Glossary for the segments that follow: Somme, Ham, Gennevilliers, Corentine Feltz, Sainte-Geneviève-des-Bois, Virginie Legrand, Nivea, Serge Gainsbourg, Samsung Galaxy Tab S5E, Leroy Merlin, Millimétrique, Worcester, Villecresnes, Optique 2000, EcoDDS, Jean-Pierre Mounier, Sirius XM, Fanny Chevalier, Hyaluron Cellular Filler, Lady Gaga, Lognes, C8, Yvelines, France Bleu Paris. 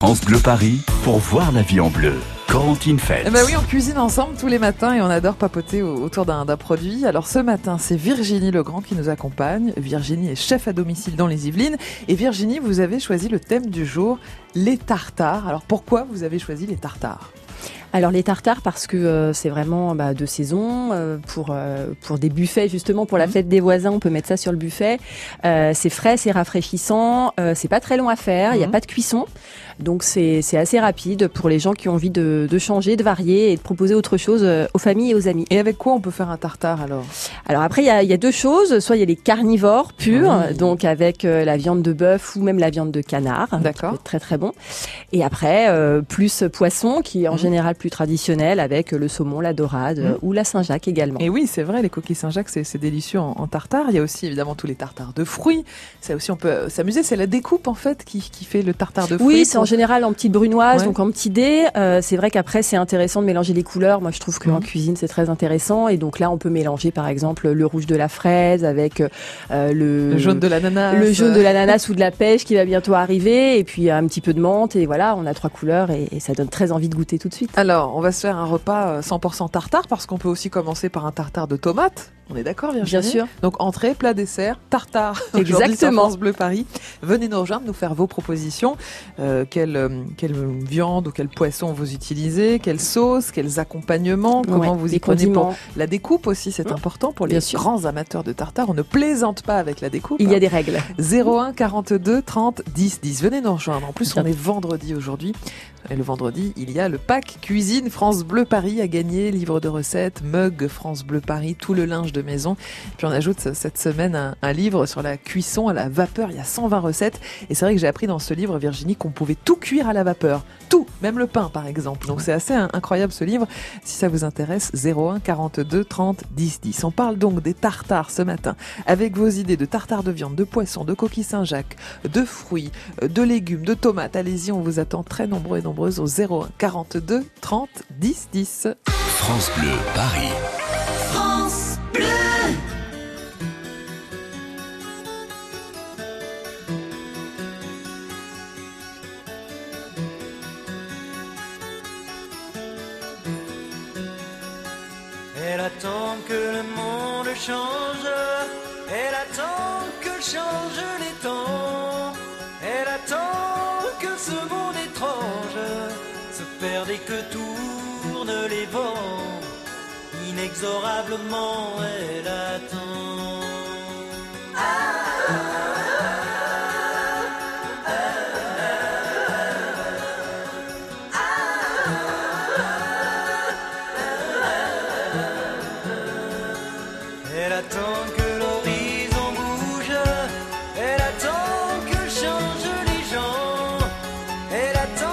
France Bleu Paris, pour voir la vie en bleu. Quarantine fête. Eh ben oui, on cuisine ensemble tous les matins et on adore papoter autour d'un produit. Alors ce matin, c'est Virginie Legrand qui nous accompagne. Virginie est chef à domicile dans les Yvelines. Et Virginie, vous avez choisi le thème du jour, les tartares. Alors pourquoi vous avez choisi les tartares ? Alors les tartares parce que c'est vraiment de saison pour des buffets, justement pour la fête des voisins on peut mettre ça sur le buffet, c'est frais, c'est rafraîchissant, c'est pas très long à faire, il n'y a pas de cuisson, donc c'est assez rapide pour les gens qui ont envie de changer, de varier et de proposer autre chose aux familles et aux amis. Et avec quoi on peut faire un tartare alors ? Alors après il y a deux choses, soit il y a les carnivores purs, donc avec la viande de bœuf ou même la viande de canard, d'accord, qui peut être très très bon, et après plus poisson qui en général plus traditionnel avec le saumon, la dorade ou la Saint-Jacques également. Et oui, c'est vrai, les coquilles Saint-Jacques, c'est délicieux en tartare. Il y a aussi évidemment tous les tartares de fruits. Ça aussi, on peut s'amuser. C'est la découpe en fait qui fait le tartare de fruits. Oui, c'est en général en petite brunoise, donc en petits dés. C'est vrai qu'après, c'est intéressant de mélanger les couleurs. Moi, je trouve qu'en cuisine, c'est très intéressant. Et donc là, on peut mélanger par exemple le rouge de la fraise avec le jaune de l'ananas. Le jaune de l'ananas ou de la pêche qui va bientôt arriver. Et puis un petit peu de menthe. Et voilà, on a trois couleurs et ça donne très envie de goûter tout de suite. Alors, on va se faire un repas 100% tartare parce qu'on peut aussi commencer par un tartare de tomates. On est d'accord, Virginie ? Bien sûr. Donc, entrée, plat, dessert, tartare. Exactement. France Bleu Paris. Venez nous rejoindre, nous faire vos propositions. Quelle viande ou quel poisson vous utilisez, quelles sauces, quels accompagnements, comment vous y prenez pour la découpe aussi, c'est important pour les grands amateurs de tartare. On ne plaisante pas avec la découpe. Il y a des règles. 01 42 30 10 10. Venez nous rejoindre. En plus, on est vendredi aujourd'hui. Et le vendredi, il y a le pack cuisine. Cuisine France Bleu Paris à gagner, livre de recettes, mug France Bleu Paris, tout le linge de maison. Puis on ajoute cette semaine un livre sur la cuisson à la vapeur, il y a 120 recettes. Et c'est vrai que j'ai appris dans ce livre, Virginie, qu'on pouvait tout cuire à la vapeur. Tout, même le pain par exemple. Donc c'est assez incroyable ce livre. Si ça vous intéresse, 01 42 30 10 10. On parle donc des tartares ce matin, avec vos idées de tartare de viande, de poisson, de coquille Saint-Jacques, de fruits, de légumes, de tomates. Allez-y, on vous attend très nombreux et nombreuses au 01 42 30 10 10. France Bleu Paris. France Bleu. Elle attend que le monde change. Elle attend que change les temps. Elle attend que ce monde étrange se perd et que tournent les vents, inexorablement elle attend. Elle attend que l'horizon bouge, elle attend que changent les gens, elle attend.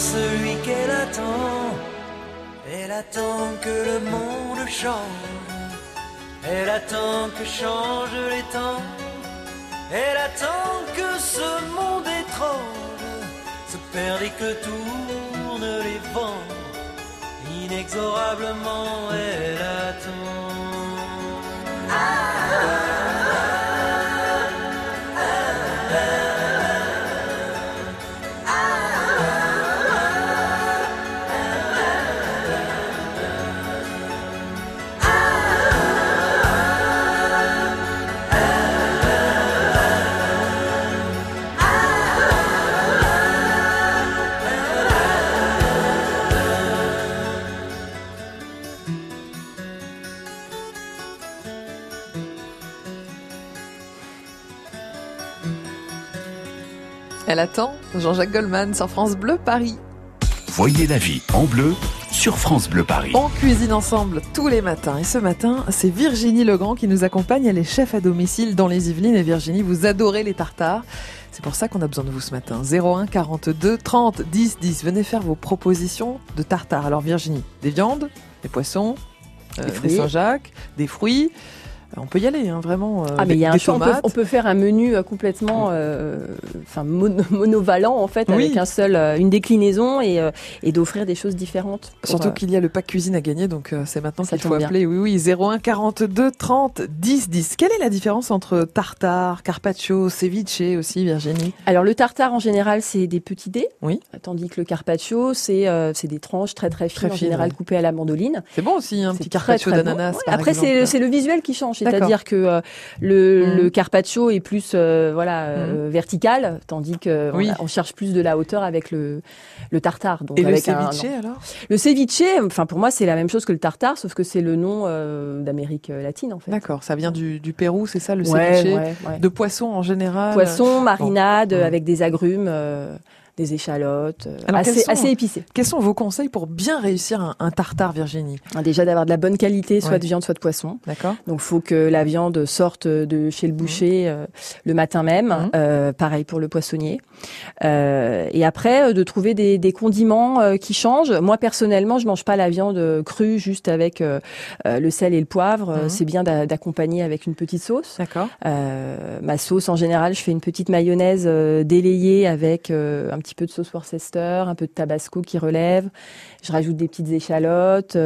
Celui qu'elle attend, elle attend que le monde change, elle attend que change les temps, elle attend que ce monde étrange se perde et que tournent les vents, inexorablement elle attend. Elle attend Jean-Jacques Goldman sur France Bleu Paris. Voyez la vie en bleu sur France Bleu Paris. On cuisine ensemble tous les matins. Et ce matin, c'est Virginie Legrand qui nous accompagne. Elle est chef à domicile dans les Yvelines. Et Virginie, vous adorez les tartares. C'est pour ça qu'on a besoin de vous ce matin. 01 42 30 10 10. Venez faire vos propositions de tartares. Alors Virginie, des viandes, des poissons, des Saint-Jacques, des fruits. On peut y aller, hein, vraiment. Mais il y a un choix. On peut faire un menu complètement, monovalent en fait, oui, avec une déclinaison et d'offrir des choses différentes. Surtout qu'il y a le pack cuisine à gagner, donc c'est maintenant qu'il faut appeler. Oui, 01 42 30 10 10. Quelle est la différence entre tartare, carpaccio, ceviche aussi, Virginie? Alors le tartare en général, c'est des petits dés, oui, tandis que le carpaccio, c'est des tranches très fines, en général coupées à la mandoline. C'est bon aussi, un petit carpaccio d'ananas. Bon. Après, c'est le visuel qui change. C'est-à-dire que le carpaccio est plus vertical, tandis que on cherche plus de la hauteur avec le tartare. Donc, et avec le ceviche alors ? Le ceviche, enfin pour moi c'est la même chose que le tartare, sauf que c'est le nom d'Amérique latine en fait. D'accord, ça vient du Pérou, c'est ça le ceviche, de poisson en général. Poisson, marinade avec des agrumes. Des échalotes, alors, assez épicées. Quels sont vos conseils pour bien réussir un tartare, Virginie? Déjà d'avoir de la bonne qualité, soit de viande, soit de poisson. D'accord. Donc il faut que la viande sorte de chez le boucher le matin même, pareil pour le poissonnier. Et après, de trouver des condiments qui changent. Moi personnellement, je mange pas la viande crue juste avec le sel et le poivre. C'est bien d'accompagner avec une petite sauce. D'accord. Ma sauce en général, je fais une petite mayonnaise délayée avec un petit peu de sauce Worcester, un peu de tabasco qui relève. Je rajoute des petites échalotes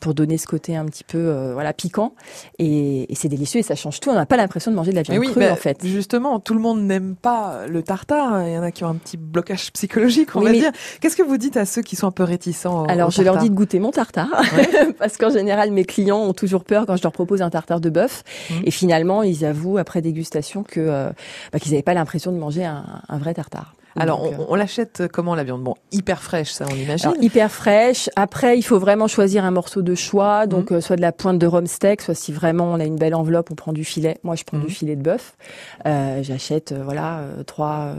pour donner ce côté un petit peu piquant. Et c'est délicieux et ça change tout. On n'a pas l'impression de manger de la viande crue en fait. Justement, tout le monde n'aime pas le tartare. Il y en a qui ont un petit blocage psychologique, on va dire. Qu'est-ce que vous dites à ceux qui sont un peu réticents? Alors, je leur dis de goûter mon tartare. Ouais. Parce qu'en général, mes clients ont toujours peur quand je leur propose un tartare de bœuf. Et finalement, ils avouent après dégustation qu'ils n'avaient pas l'impression de manger un vrai tartare. Alors, on l'achète comment la viande? Bon, hyper fraîche, ça, on imagine. Alors, hyper fraîche. Après, il faut vraiment choisir un morceau de choix. Donc, soit de la pointe de rhum steak, soit si vraiment on a une belle enveloppe, on prend du filet. Moi, je prends du filet de bœuf. J'achète, trois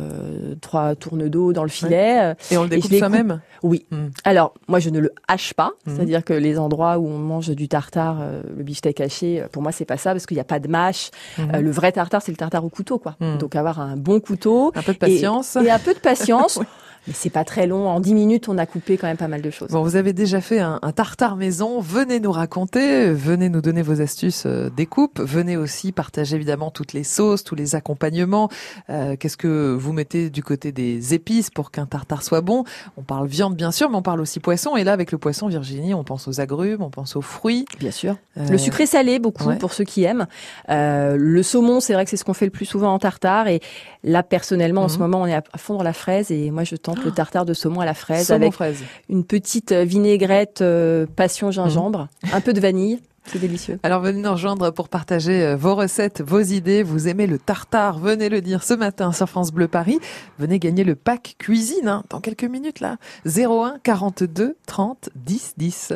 tournes d'eau dans le filet. Et on le découpe soi-même? Oui. Alors, moi, je ne le hache pas. C'est-à-dire que les endroits où on mange du tartare, le beefsteak haché, pour moi, c'est pas ça parce qu'il n'y a pas de mâche. Le vrai tartare, c'est le tartare au couteau, quoi. Donc, avoir un bon couteau. Un peu de patience. Et un peu de patience, mais c'est pas très long. En 10 minutes, on a coupé quand même pas mal de choses. Bon, vous avez déjà fait un tartare maison. Venez nous raconter, venez nous donner vos astuces découpe. Venez aussi partager évidemment toutes les sauces, tous les accompagnements. Qu'est-ce que vous mettez du côté des épices pour qu'un tartare soit bon? On parle viande bien sûr, mais on parle aussi poisson. Et là, avec le poisson, Virginie, on pense aux agrumes, on pense aux fruits. Bien sûr. Le sucré-salé, beaucoup pour ceux qui aiment. Le saumon, c'est vrai que c'est ce qu'on fait le plus souvent en tartare. Et là, personnellement, en ce moment, on est à fond dans la fraise. Et moi, je tente le tartare de saumon à la fraise une petite vinaigrette passion gingembre, un peu de vanille. C'est délicieux. Alors venez nous rejoindre pour partager vos recettes, vos idées. Vous aimez le tartare, venez le dire ce matin sur France Bleu Paris. Venez gagner le pack cuisine dans quelques minutes là. 01 42 30 10 10.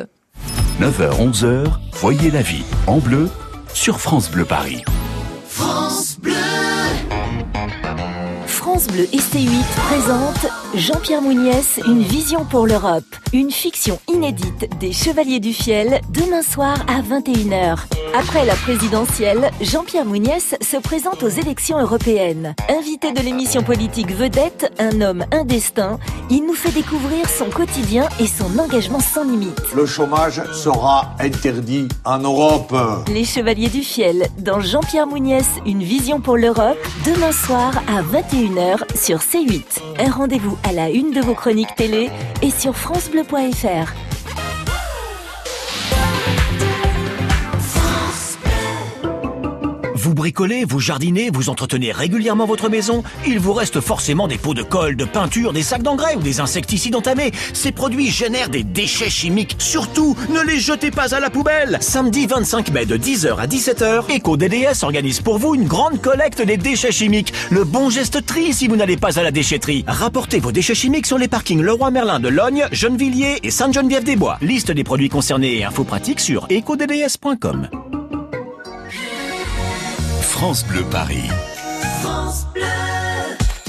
9h 11h, voyez la vie en bleu sur France Bleu Paris. France Bleu. France Bleu et C8 présente Jean-Pierre Mounier, une vision pour l'Europe. Une fiction inédite des Chevaliers du Fiel, demain soir à 21h. Après la présidentielle, Jean-Pierre Mounier se présente aux élections européennes. Invité de l'émission politique Vedette, un homme, un destin, il nous fait découvrir son quotidien et son engagement sans limite. Le chômage sera interdit en Europe. Les Chevaliers du Fiel, dans Jean-Pierre Mounier, une vision pour l'Europe, demain soir à 21h. Sur C8. Un rendez-vous à la une de vos chroniques télé et sur francebleu.fr. Vous bricolez, vous jardinez, vous entretenez régulièrement votre maison, il vous reste forcément des pots de colle, de peinture, des sacs d'engrais ou des insecticides entamés. Ces produits génèrent des déchets chimiques. Surtout, ne les jetez pas à la poubelle. Samedi 25 mai de 10h à 17h, EcoDDS organise pour vous une grande collecte des déchets chimiques. Le bon geste tri si vous n'allez pas à la déchetterie. Rapportez vos déchets chimiques sur les parkings Leroy Merlin de Lognes, Gennevilliers et Sainte-Geneviève-des-Bois. Liste des produits concernés et infos pratiques sur ecodds.com. France Bleu Paris. France Bleu.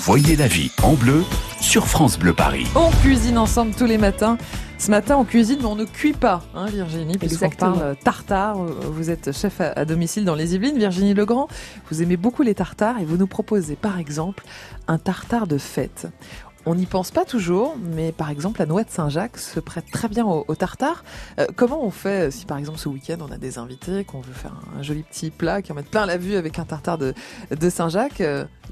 Voyez la vie en bleu sur France Bleu Paris. On cuisine ensemble tous les matins. Ce matin, on cuisine, mais on ne cuit pas, hein, Virginie, puisqu'on parle tartare. Vous êtes chef à domicile dans les Yvelines. Virginie Legrand, vous aimez beaucoup les tartares et vous nous proposez, par exemple, un tartare de fête. On n'y pense pas toujours, mais par exemple, la noix de Saint-Jacques se prête très bien au tartare. Comment on fait si, par exemple, ce week-end, on a des invités, qu'on veut faire un joli petit plat, qui en mettent plein la vue avec un tartare de Saint-Jacques?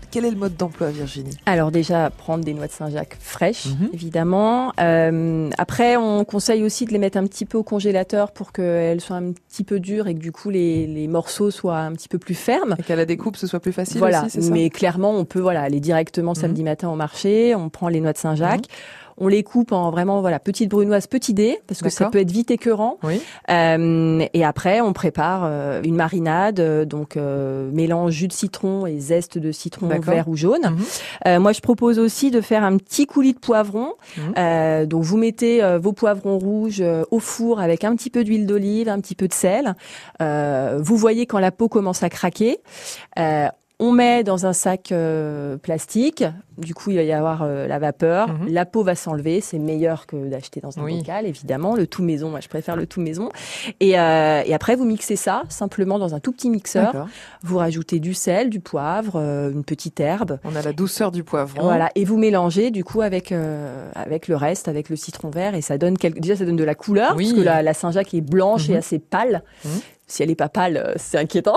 Quel est le mode d'emploi, Virginie? Alors déjà, prendre des noix de Saint-Jacques fraîches, évidemment. Après, on conseille aussi de les mettre un petit peu au congélateur pour qu'elles soient un petit peu dures et que du coup, les morceaux soient un petit peu plus fermes. Et qu'à la découpe, ce soit plus facile aussi, c'est ça? Mais clairement, on peut aller directement samedi matin au marché, on prend les noix de Saint-Jacques. On les coupe en vraiment petite brunoise, petit dé, parce que ça peut être vite écœurant. Oui. Et après, on prépare une marinade, donc mélange jus de citron et zeste de citron vert ou jaune. Moi, je propose aussi de faire un petit coulis de poivrons. Donc, vous mettez vos poivrons rouges au four avec un petit peu d'huile d'olive, un petit peu de sel. Vous voyez quand la peau commence à craquer. On met dans un sac plastique, du coup il va y avoir la vapeur, la peau va s'enlever, c'est meilleur que d'acheter dans un bocal évidemment, le tout maison, moi je préfère le tout maison. Et après vous mixez ça simplement dans un tout petit mixeur, vous rajoutez du sel, du poivre, une petite herbe. On a la douceur du poivron. Voilà, et vous mélangez du coup avec le reste, avec le citron vert et ça donne déjà ça donne de la couleur, parce que la Saint-Jacques est blanche et assez pâle. Si elle est pas pâle, c'est inquiétant.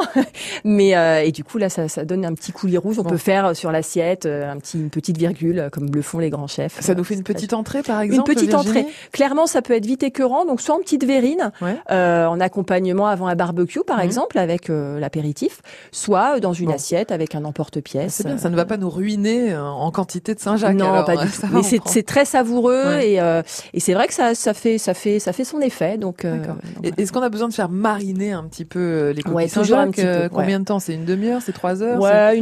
Mais et du coup là, ça donne un petit coulis rouge. On peut faire sur l'assiette une petite virgule, comme le font les grands chefs. Ça nous fait une petite entrée, par exemple. Une petite entrée. Clairement, ça peut être vite écœurant. Donc soit en petite verrine, en accompagnement avant un barbecue, par exemple, avec l'apéritif, soit dans une assiette avec un emporte-pièce. C'est bien. Ça ne va pas nous ruiner en quantité de Saint-Jacques. Non, alors, pas du tout. Mais c'est très savoureux et c'est vrai que ça fait son effet. Donc, est-ce qu'on a besoin de faire mariner un petit peu les coquilles Saint-Jacques? Combien de temps? C'est une demi-heure? C'est 3 heures?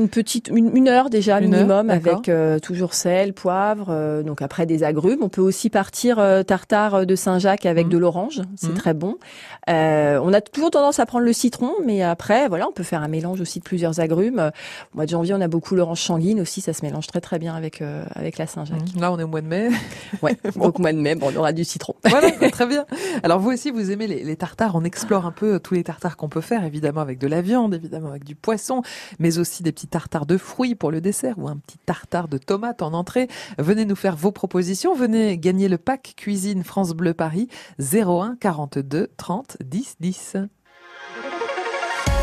Une heure déjà minimum, avec toujours sel, poivre, donc après des agrumes. On peut aussi partir tartare de Saint-Jacques avec de l'orange, c'est très bon. On a toujours tendance à prendre le citron, mais après on peut faire un mélange aussi de plusieurs agrumes. Au mois de janvier, on a beaucoup l'orange sanguine aussi, ça se mélange très bien avec la Saint-Jacques. Là on est au mois de mai. Donc au mois de mai, on aura du citron. Voilà, très bien. Alors vous aussi, vous aimez les tartares, on explore un peu tous les tartares qu'on peut faire, évidemment avec de la viande, évidemment avec du poisson, mais aussi des petits tartares de fruits pour le dessert ou un petit tartare de tomates en entrée. Venez nous faire vos propositions, venez gagner le pack cuisine France Bleu Paris 01 42 30 10 10.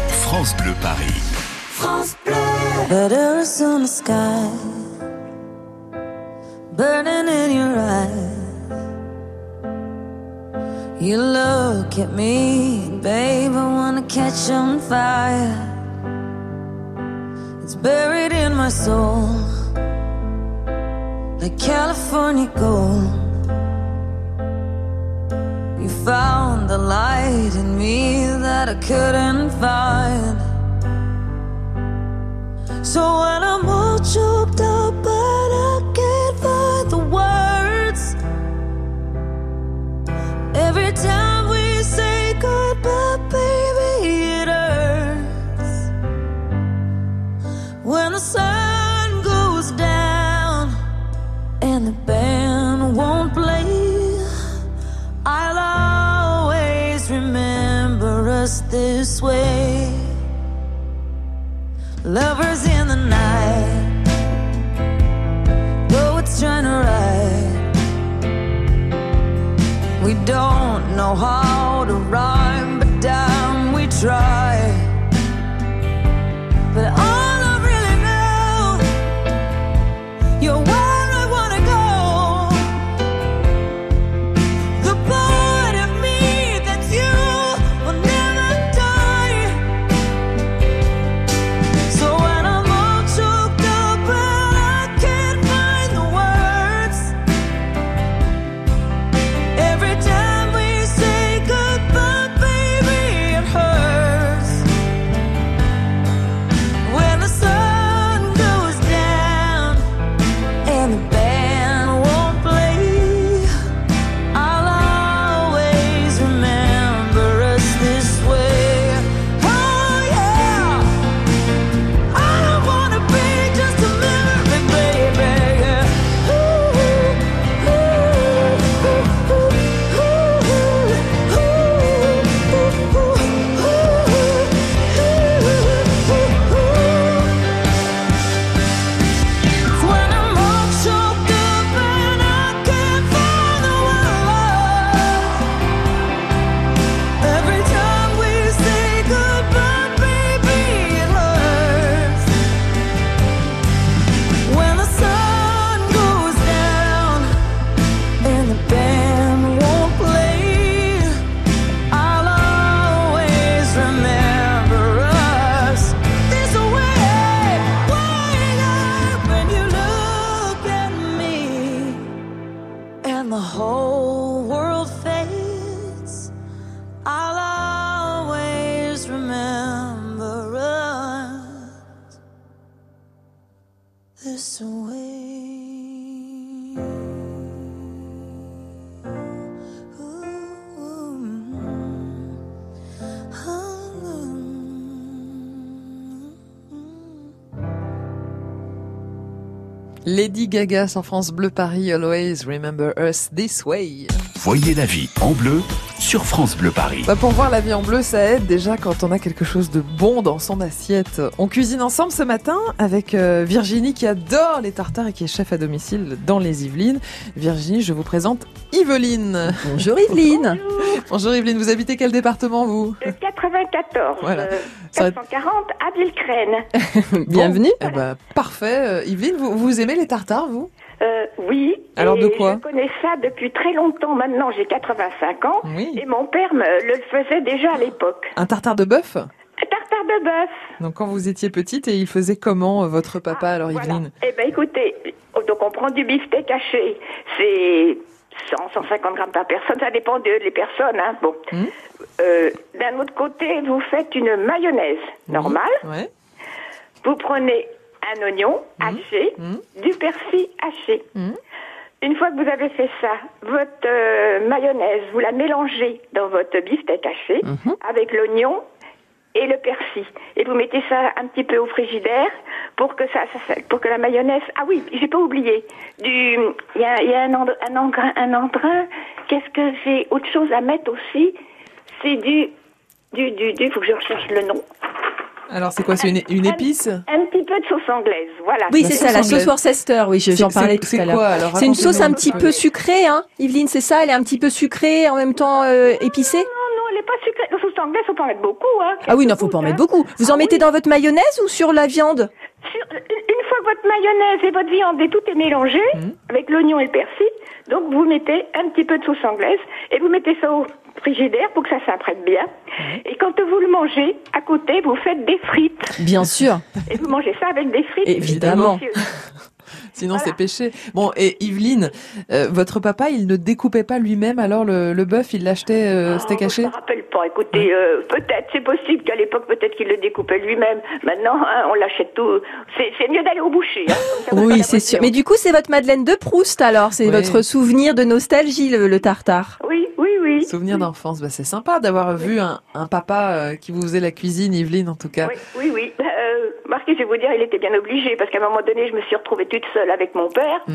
France Bleu Paris. France Bleu. Letters on the sky, burning in your eyes. You look at me, babe, I wanna catch on fire. It's buried in my soul, like California gold. You found the light in me that I couldn't find. So when I'm all choked up but I can't find the words, every time we say goodbye, baby, it hurts. When the sun goes down and the band won't play, I'll always remember us this way. Lovers in the night, though it's trying to ride. We don't know how to rhyme, but damn, we try. But all I really know, you're where I wanna go. The part of me that's you will never die. So when I'm all choked up and I can't find the words, every time we say goodbye, baby, it hurts. the whole world fades, I'll always remember us this way. Lady Gaga sur France Bleu Paris, Always Remember Us This Way. Voyez la vie en bleu sur France Bleu Paris. Bah pour voir la vie en bleu, ça aide déjà quand on a quelque chose de bon dans son assiette. On cuisine ensemble ce matin avec Virginie qui adore les tartares et qui est chef à domicile dans les Yvelines. Virginie, je vous présente Yvelines. Bonjour Yveline. Bonjour. Bonjour Yveline, vous habitez quel département vous ? 94, voilà. 440 à Villecresnes. Bienvenue. Bon, voilà. Parfait. Yveline, vous aimez les tartares vous ? Oui. Alors de quoi ? Je connais ça depuis très longtemps maintenant, j'ai 85 ans. Oui. Et mon père le faisait déjà à l'époque. Un tartare de bœuf ? Un tartare de bœuf. Donc quand vous étiez petite, et il faisait comment votre papa alors Yveline ? Voilà. Eh ben écoutez, donc on prend du beefsteak haché, c'est 100-150 grammes par personne, ça dépend des personnes. Hein. Bon. Mmh. D'un autre côté, vous faites une mayonnaise normale. Mmh. Ouais. Vous prenez un oignon haché, du persil haché. Mmh. Une fois que vous avez fait ça, votre mayonnaise, vous la mélangez dans votre beefsteak haché avec l'oignon et le persil. Et vous mettez ça un petit peu au frigidaire pour que pour que la mayonnaise... Ah oui, j'ai pas oublié. Il y a un entrain. Qu'est-ce que c'est? Autre chose à mettre aussi, c'est faut que je recherche le nom. Alors c'est quoi, c'est une épice? Un petit peu de sauce anglaise, voilà. Oui, c'est ça, la sauce Worcester, oui, j'en parlais tout à l'heure. C'est une sauce un petit peu sucrée, hein, Yveline, c'est ça? Elle est un petit peu sucrée, en même temps épicée? Non, elle n'est pas sucrée. La sauce anglaise, faut pas en mettre beaucoup, hein. Ah oui, non, faut pas en mettre beaucoup. Vous en mettez dans votre mayonnaise ou sur la viande? Une fois que votre mayonnaise et votre viande et tout est mélangé, avec l'oignon et le persil, donc vous mettez un petit peu de sauce anglaise et vous mettez ça au frigidaire pour que ça s'imprègne bien. Et quand vous le mangez, à côté, vous faites des frites. Bien sûr. Et vous mangez ça avec des frites. Évidemment. Sinon, voilà, c'est péché. Bon, et Yveline, votre papa, il ne découpait pas lui-même alors le bœuf, il l'achetait steak haché? Je ne me rappelle pas. Écoutez, peut-être, c'est possible qu'à l'époque, peut-être qu'il le découpait lui-même. Maintenant, hein, on l'achète tout. C'est mieux d'aller au boucher. Hein, oui, c'est sûr. Mais du coup, c'est votre Madeleine de Proust alors. C'est votre souvenir de nostalgie, le tartare. Oui, oui, oui. Souvenir d'enfance. Bah, c'est sympa d'avoir vu un papa qui vous faisait la cuisine, Yveline en tout cas. Oui, oui, oui. Marquez, je vais vous dire, il était bien obligé parce qu'à un moment donné, je me suis retrouvée toute seule avec mon père.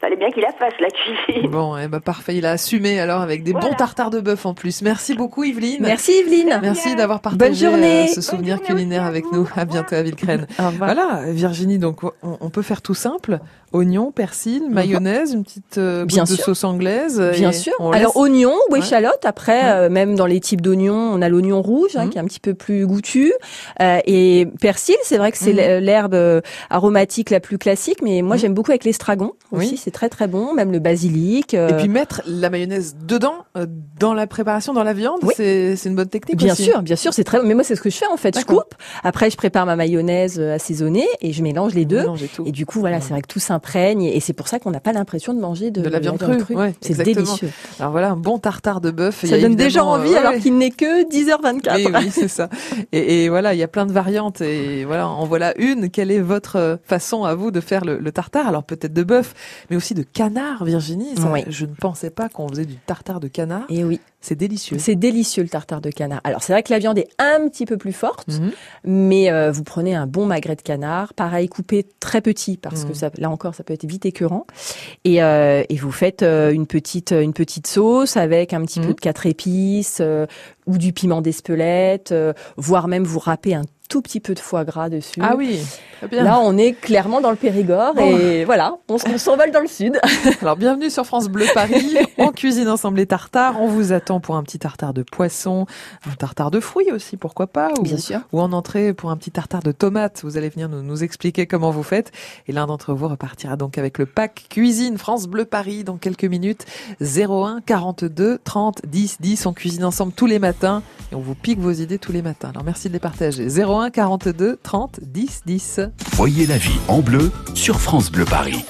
Fallait bien qu'il la fasse, la cuisine. Bon, eh ben parfait, il a assumé alors avec des bons tartares de bœuf en plus. Merci beaucoup Yveline. Merci Yveline. Merci d'avoir partagé ce souvenir culinaire avec nous. À bientôt à Villecresnes. Voilà, Virginie, donc on peut faire tout simple. Oignon, persil, mayonnaise, une petite goutte de sauce anglaise. Bien sûr. Alors oignon ou échalote, après même dans les types d'oignons, on a l'oignon rouge qui est un petit peu plus goûtu et persil, c'est vrai que c'est l'herbe aromatique la plus classique, mais moi j'aime beaucoup avec l'estragon aussi, c'est très très bon, même le basilic. Et puis mettre la mayonnaise dedans, dans la préparation, dans la viande, c'est une bonne technique aussi. Bien sûr, c'est très bon, mais moi c'est ce que je fais en fait, je coupe, après je prépare ma mayonnaise assaisonnée et je mélange les deux, et du coup voilà, c'est vrai que tout ça imprègne et c'est pour ça qu'on n'a pas l'impression de manger de la viande crue. Ouais, c'est délicieux. Alors voilà, un bon tartare de bœuf. Ça donne déjà envie alors qu'il n'est que 10h24. Et oui, c'est ça. Et voilà, il y a plein de variantes et voilà, en voilà une. Quelle est votre façon à vous de faire le tartare? Alors peut-être de bœuf, mais aussi de canard, Virginie. Ça, je ne pensais pas qu'on faisait du tartare de canard. Et oui. C'est délicieux. C'est délicieux le tartare de canard. Alors c'est vrai que la viande est un petit peu plus forte, mais vous prenez un bon magret de canard, pareil coupé très petit parce que ça, là encore ça peut être vite écœurant, et vous faites une petite sauce avec un petit peu de 4 épices ou du piment d'Espelette, voire même vous râpez un tout petit peu de foie gras dessus. Ah oui, bien. Là, on est clairement dans le Périgord et voilà, on s'envole dans le sud. Alors, bienvenue sur France Bleu Paris. On cuisine ensemble les tartares. On vous attend pour un petit tartare de poisson, un tartare de fruits aussi, pourquoi pas. Bien sûr. Ou en entrée pour un petit tartare de tomates. Vous allez venir nous expliquer comment vous faites. Et l'un d'entre vous repartira donc avec le pack cuisine France Bleu Paris dans quelques minutes. 01 42 30 10 10. On cuisine ensemble tous les matins et on vous pique vos idées tous les matins. Alors, merci de les partager. 01 42 30 10 10. Voyez la vie en bleu sur France Bleu Paris.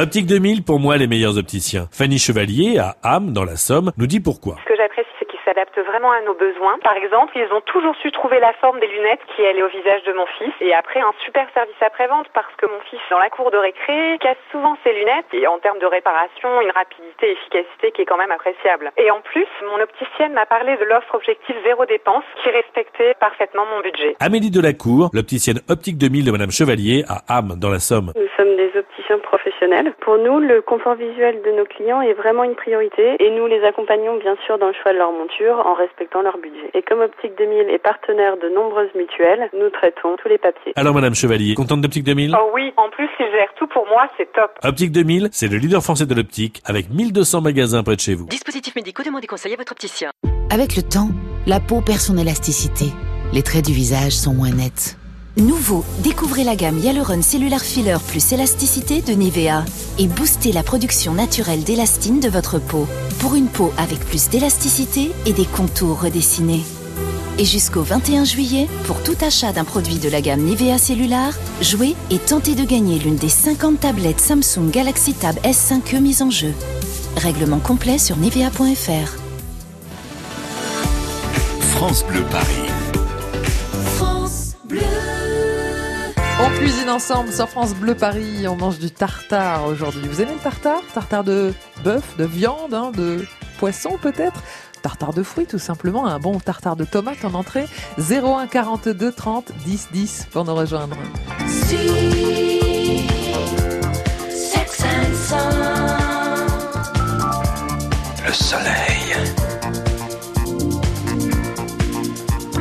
Optique 2000, pour moi, les meilleurs opticiens. Fanny Chevalier, à Ham, dans la Somme, nous dit pourquoi. Ce que j'apprécie, c'est qu'ils s'adaptent vraiment à nos besoins. Par exemple, ils ont toujours su trouver la forme des lunettes qui allait au visage de mon fils. Et après, un super service après-vente, parce que mon fils, dans la cour de récré, casse souvent ses lunettes. Et en termes de réparation, une rapidité et efficacité qui est quand même appréciable. Et en plus, mon opticienne m'a parlé de l'offre objectif zéro dépense, qui respectait parfaitement mon budget. Amélie Delacour, l'opticienne Optique 2000 de Madame Chevalier, à Ham, dans la Somme. Nous sommes des opticiens professionnels. Pour nous, le confort visuel de nos clients est vraiment une priorité et nous les accompagnons bien sûr dans le choix de leur monture en respectant leur budget. Et comme Optique 2000 est partenaire de nombreuses mutuelles, nous traitons tous les papiers. Alors Madame Chevalier, contente d'Optique 2000 ? Oh oui, en plus ils gèrent tout pour moi, c'est top. Optique 2000, c'est le leader français de l'optique avec 1200 magasins près de chez vous. Dispositifs médicaux, demandez conseil à votre opticien. Avec le temps, la peau perd son élasticité. Les traits du visage sont moins nets. Nouveau, découvrez la gamme Hyaluron Cellular Filler plus élasticité de Nivea et boostez la production naturelle d'élastine de votre peau pour une peau avec plus d'élasticité et des contours redessinés. Et jusqu'au 21 juillet, pour tout achat d'un produit de la gamme Nivea Cellular, jouez et tentez de gagner l'une des 50 tablettes Samsung Galaxy Tab S5E mises en jeu. Règlement complet sur nivea.fr. France Bleu Paris. On cuisine ensemble sur France Bleu Paris, on mange du tartare aujourd'hui. Vous aimez le tartare ? Tartare de bœuf, de viande, hein, de poisson peut-être ? Tartare de fruits tout simplement, un bon tartare de tomates en entrée. 01 42 30 10 10 pour nous rejoindre. Le soleil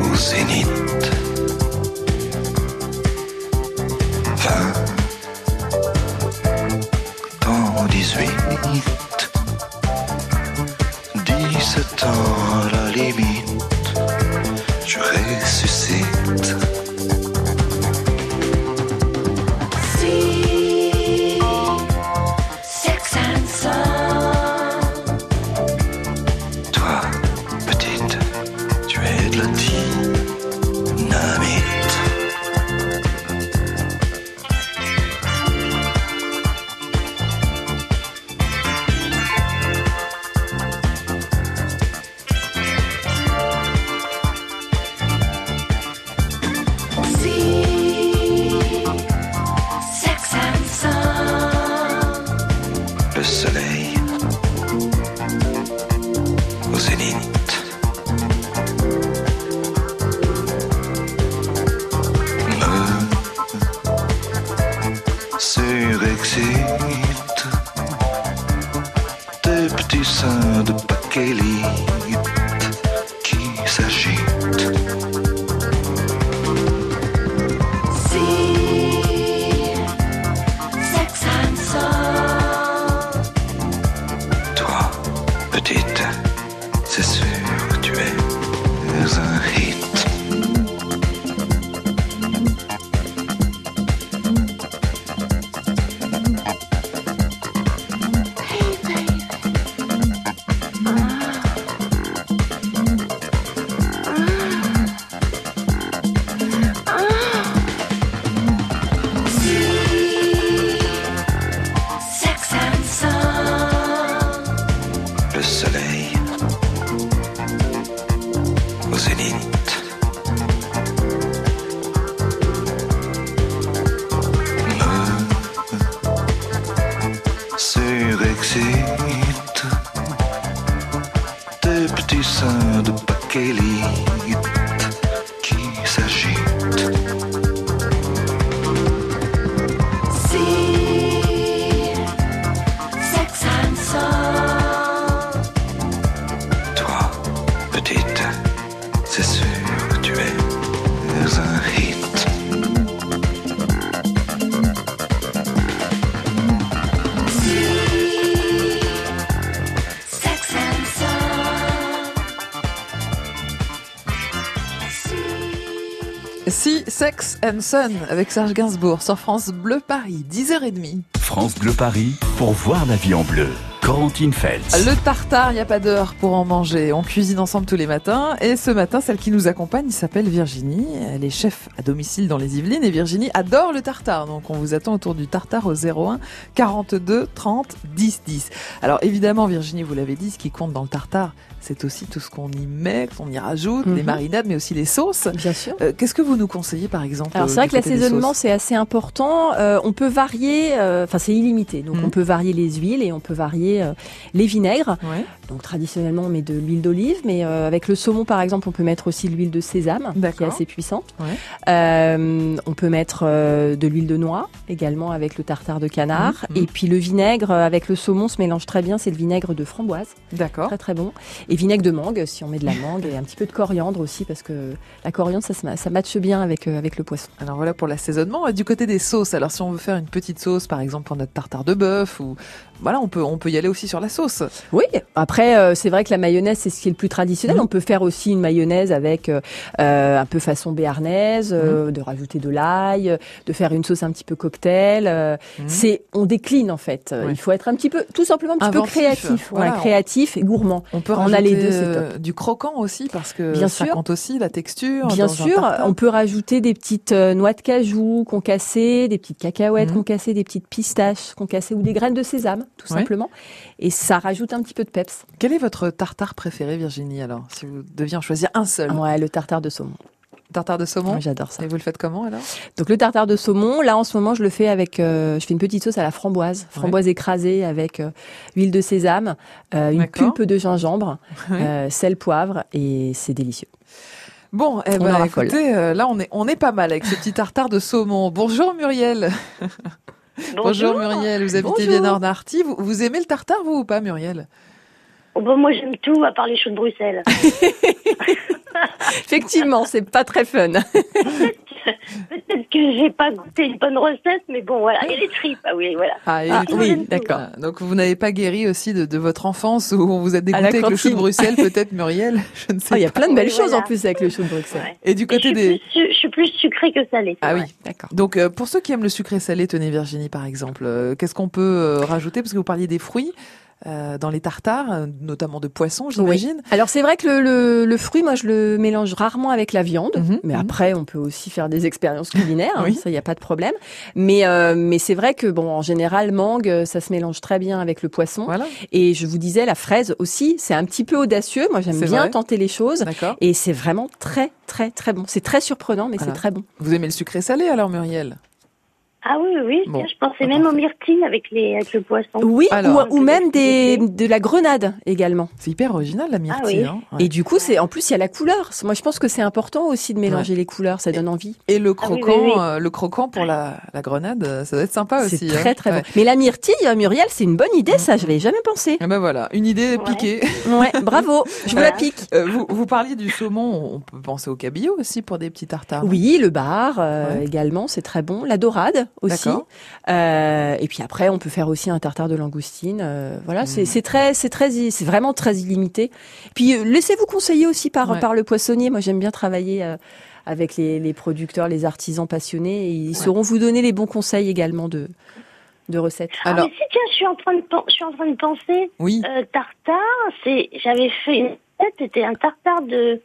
au zénith. 17 ans à la limite, je ressuscite. Si, sex and sound. Toi, petite, tu es de la dynamite. Sexy, Sex and Son avec Serge Gainsbourg sur France Bleu Paris, 10h30. France Bleu Paris, pour voir la vie en bleu. Corentine Feltz. Le tartare, il n'y a pas d'heure pour en manger. On cuisine ensemble tous les matins. Et ce matin, celle qui nous accompagne s'appelle Virginie. Elle est chef à domicile dans les Yvelines. Et Virginie adore le tartare. Donc on vous attend autour du tartare au 01 42 30 10 10. Alors évidemment, Virginie, vous l'avez dit, ce qui compte dans le tartare, c'est aussi tout ce qu'on y met, qu'on y rajoute, les marinades, mais aussi les sauces. Bien sûr. Qu'est-ce que vous nous conseillez, par exemple? Alors c'est vrai que l'assaisonnement, c'est assez important. On peut varier, c'est illimité. Donc on peut varier les huiles et on peut varier les vinaigres. Ouais. Donc traditionnellement on met de l'huile d'olive, mais avec le saumon par exemple on peut mettre aussi de l'huile de sésame. D'accord. Qui est assez puissante. Ouais. On peut mettre de l'huile de noix également avec le tartare de canard. Et puis le vinaigre avec le saumon se mélange très bien, c'est le vinaigre de framboise. D'accord. Très très bon. Et vinaigre de mangue si on met de la mangue et un petit peu de coriandre aussi, parce que la coriandre ça matche bien avec le poisson. Alors voilà pour l'assaisonnement. Du côté des sauces, alors si on veut faire une petite sauce par exemple pour notre tartare de bœuf, ou voilà, on peut y aller aussi sur la sauce. Oui, après c'est vrai que la mayonnaise c'est ce qui est le plus traditionnel. On peut faire aussi une mayonnaise avec un peu façon béarnaise, de rajouter de l'ail, de faire une sauce un petit peu cocktail. C'est, on décline en fait. Oui. Il faut être un petit peu, tout simplement un petit inventif, peu créatif, voilà, créatif et gourmand. On peut rajouter les deux, c'est top. Du croquant aussi, parce que bien ça sûr. Compte aussi la texture. Bien dans sûr, un on peut rajouter des petites noix de cajou concassées, des petites cacahuètes concassées, des petites pistaches concassées ou des graines de sésame. Tout simplement. Et ça rajoute un petit peu de peps. Quel est votre tartare préféré, Virginie, alors, si vous deviez en choisir un seul? Ouais, le tartare de saumon. Tartare de saumon? Oui, j'adore ça. Et vous le faites comment alors? Donc le tartare de saumon, là en ce moment je le fais avec, je fais une petite sauce à la framboise écrasée avec huile de sésame, une pulpe de gingembre, sel, poivre, et c'est délicieux. Bon, eh ben, écoutez, là on est pas mal avec ce petit tartare de saumon. Bonjour Muriel. Bonjour Muriel, vous habitez Viennois d'Arty. Vous aimez le tartare, vous, ou pas, Muriel? Bon, moi j'aime tout, à part les choux de Bruxelles. Effectivement, c'est pas très fun. Peut-être que j'ai pas goûté une bonne recette, mais bon, voilà. Et les tripes, voilà. Oui, d'accord. Donc vous n'avez pas guéri aussi de votre enfance où on vous a dégoûté avec le chou de Bruxelles, peut-être, Muriel? Je ne sais pas. Il y a plein de belles choses en plus avec le chou de Bruxelles. Ouais. Et du côté je suis plus sucrée que salée. Ah oui, d'accord. Donc pour ceux qui aiment le sucré-salé, tenez Virginie par exemple, qu'est-ce qu'on peut rajouter? Parce que vous parliez des fruits. Dans les tartares, notamment de poisson, j'imagine. Oui. Alors c'est vrai que le fruit, moi je le mélange rarement avec la viande, mais après on peut aussi faire des expériences culinaires, ça y a pas de problème. Mais c'est vrai que bon, en général, mangue, ça se mélange très bien avec le poisson. Voilà. Et je vous disais, la fraise aussi, c'est un petit peu audacieux. Moi j'aime bien tenter les choses. D'accord. Et c'est vraiment très très très bon. C'est très surprenant, mais c'est très bon. Vous aimez le sucré-salé alors, Muriel? Ah oui, bon. Je pensais même aux myrtilles avec le poisson. Oui, alors, ou même de la grenade également. C'est hyper original la myrtille. Ah, oui. Et du coup, en plus il y a la couleur. Moi je pense que c'est important aussi de mélanger les couleurs, ça donne envie. Et le croquant, le croquant pour la grenade, ça doit être sympa aussi. C'est très très bon. Mais la myrtille, Muriel, c'est une bonne idée, ça, je l'avais jamais pensé. Et ben voilà, une idée piquée. Ouais, bravo, je vous la pique. Vous parliez du saumon, on peut penser au cabillaud aussi pour des petits tartares. Oui, le bar également, c'est très bon. La dorade aussi, et puis après on peut faire aussi un tartare de langoustine, voilà, c'est vraiment très illimité. Puis laissez-vous conseiller aussi par le poissonnier. Moi j'aime bien travailler avec les producteurs, les artisans passionnés, et ils sauront vous donner les bons conseils également de recettes. Alors mais si, tiens, je suis en train de penser, tartare, j'avais fait une recette, c'était un tartare de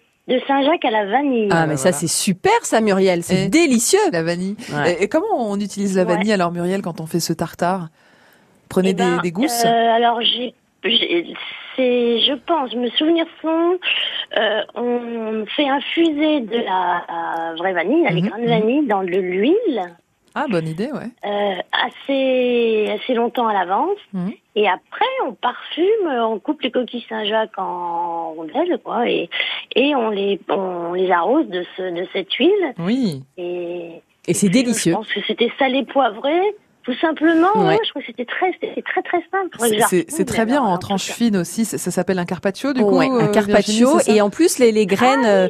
Saint-Jacques à la vanille. Ah, mais ça, c'est super, ça, Muriel. C'est délicieux. La vanille. Ouais. Et comment on utilise la vanille, alors, Muriel, quand on fait ce tartare? Prenez des gousses? Alors, je pense, me souvenir sont, on fait infuser de la vraie vanille, les grains de vanille, dans de l'huile. Ah, bonne idée, ouais. Assez longtemps à l'avance. Et après, on parfume, on coupe les coquilles Saint-Jacques en rondelles, quoi, et on les arrose de cette huile. Oui. Et c'est délicieux. Je pense que c'était salé poivré. Tout simplement, je crois que c'était très très simple. C'est très bien en tranches fines aussi. Ça s'appelle un carpaccio, du coup. Ouais, un carpaccio. Et en plus, les graines,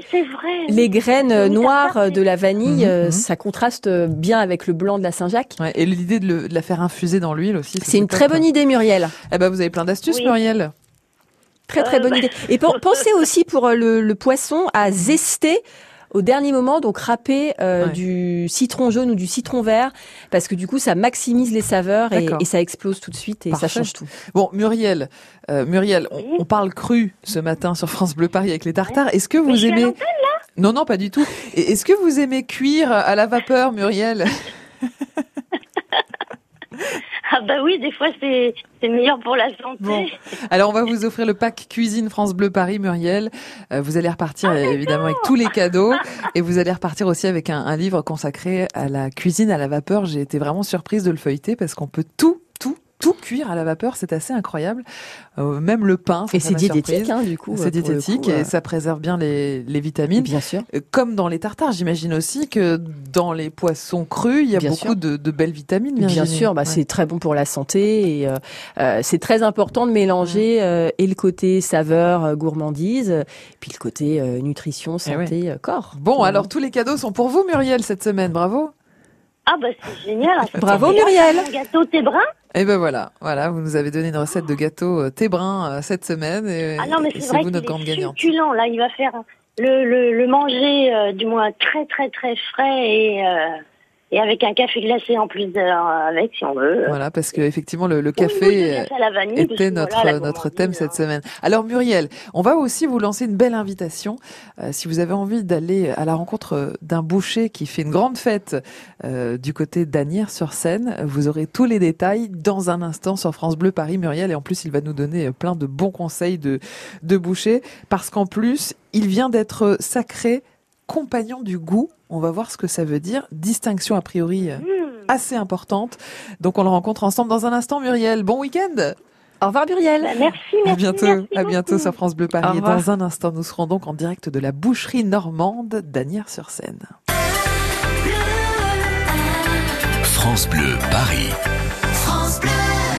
les graines noires de la vanille, ça contraste bien avec le blanc de la Saint-Jacques. Ouais, et l'idée de la faire infuser dans l'huile aussi. C'est une très bonne idée, Muriel. Eh ben, vous avez plein d'astuces, Muriel. Très très bonne idée. Et pensez aussi pour le poisson à zester au dernier moment, donc râper du citron jaune ou du citron vert, parce que du coup ça maximise les saveurs et ça explose tout de suite et ça change tout. Bon, Muriel, on parle cru ce matin sur France Bleu Paris avec les tartares. Est-ce que vous aimez... Non, pas du tout. Est-ce que vous aimez cuire à la vapeur, Muriel? Ah bah oui, des fois c'est meilleur pour la santé. Bon. Alors on va vous offrir le pack cuisine France Bleu Paris, Muriel. Vous allez repartir évidemment avec tous les cadeaux et vous allez repartir aussi avec un livre consacré à la cuisine à la vapeur. J'ai été vraiment surprise de le feuilleter parce qu'on peut tout cuire à la vapeur, c'est assez incroyable. Même le pain. Et c'est diététique, du coup. C'est diététique et ça préserve bien les vitamines. Bien sûr. Comme dans les tartares, j'imagine aussi que dans les poissons crus, il y a beaucoup de belles vitamines. Bien sûr, c'est très bon pour la santé et c'est très important de mélanger et le côté saveur, gourmandise, puis le côté nutrition, santé, corps. Bon, alors tous les cadeaux sont pour vous, Muriel, cette semaine. Bravo. Ah bah c'est génial. Bravo Muriel. Gâteau thé brun. Et ben voilà, vous nous avez donné une recette de gâteau thé brun cette semaine. C'est vous notre grande gagnante. Succulent là, il va faire le manger du moins très très très frais et avec un café glacé en plus avec si on veut. Voilà, parce que effectivement le café était notre thème cette semaine. Alors Muriel, on va aussi vous lancer une belle invitation si vous avez envie d'aller à la rencontre d'un boucher qui fait une grande fête du côté d'Asnières-sur-Seine. Vous aurez tous les détails dans un instant sur France Bleu Paris, Muriel, et en plus il va nous donner plein de bons conseils de boucher parce qu'en plus, il vient d'être sacré compagnon du goût. On va voir ce que ça veut dire. Distinction a priori assez importante. Donc on le rencontre ensemble dans un instant, Muriel. Bon week-end. Au revoir Muriel. Merci. À bientôt. Merci à bientôt sur France Bleu Paris. Et dans un instant, nous serons donc en direct de la boucherie normande d'Asnières-sur-Seine. France Bleu Paris.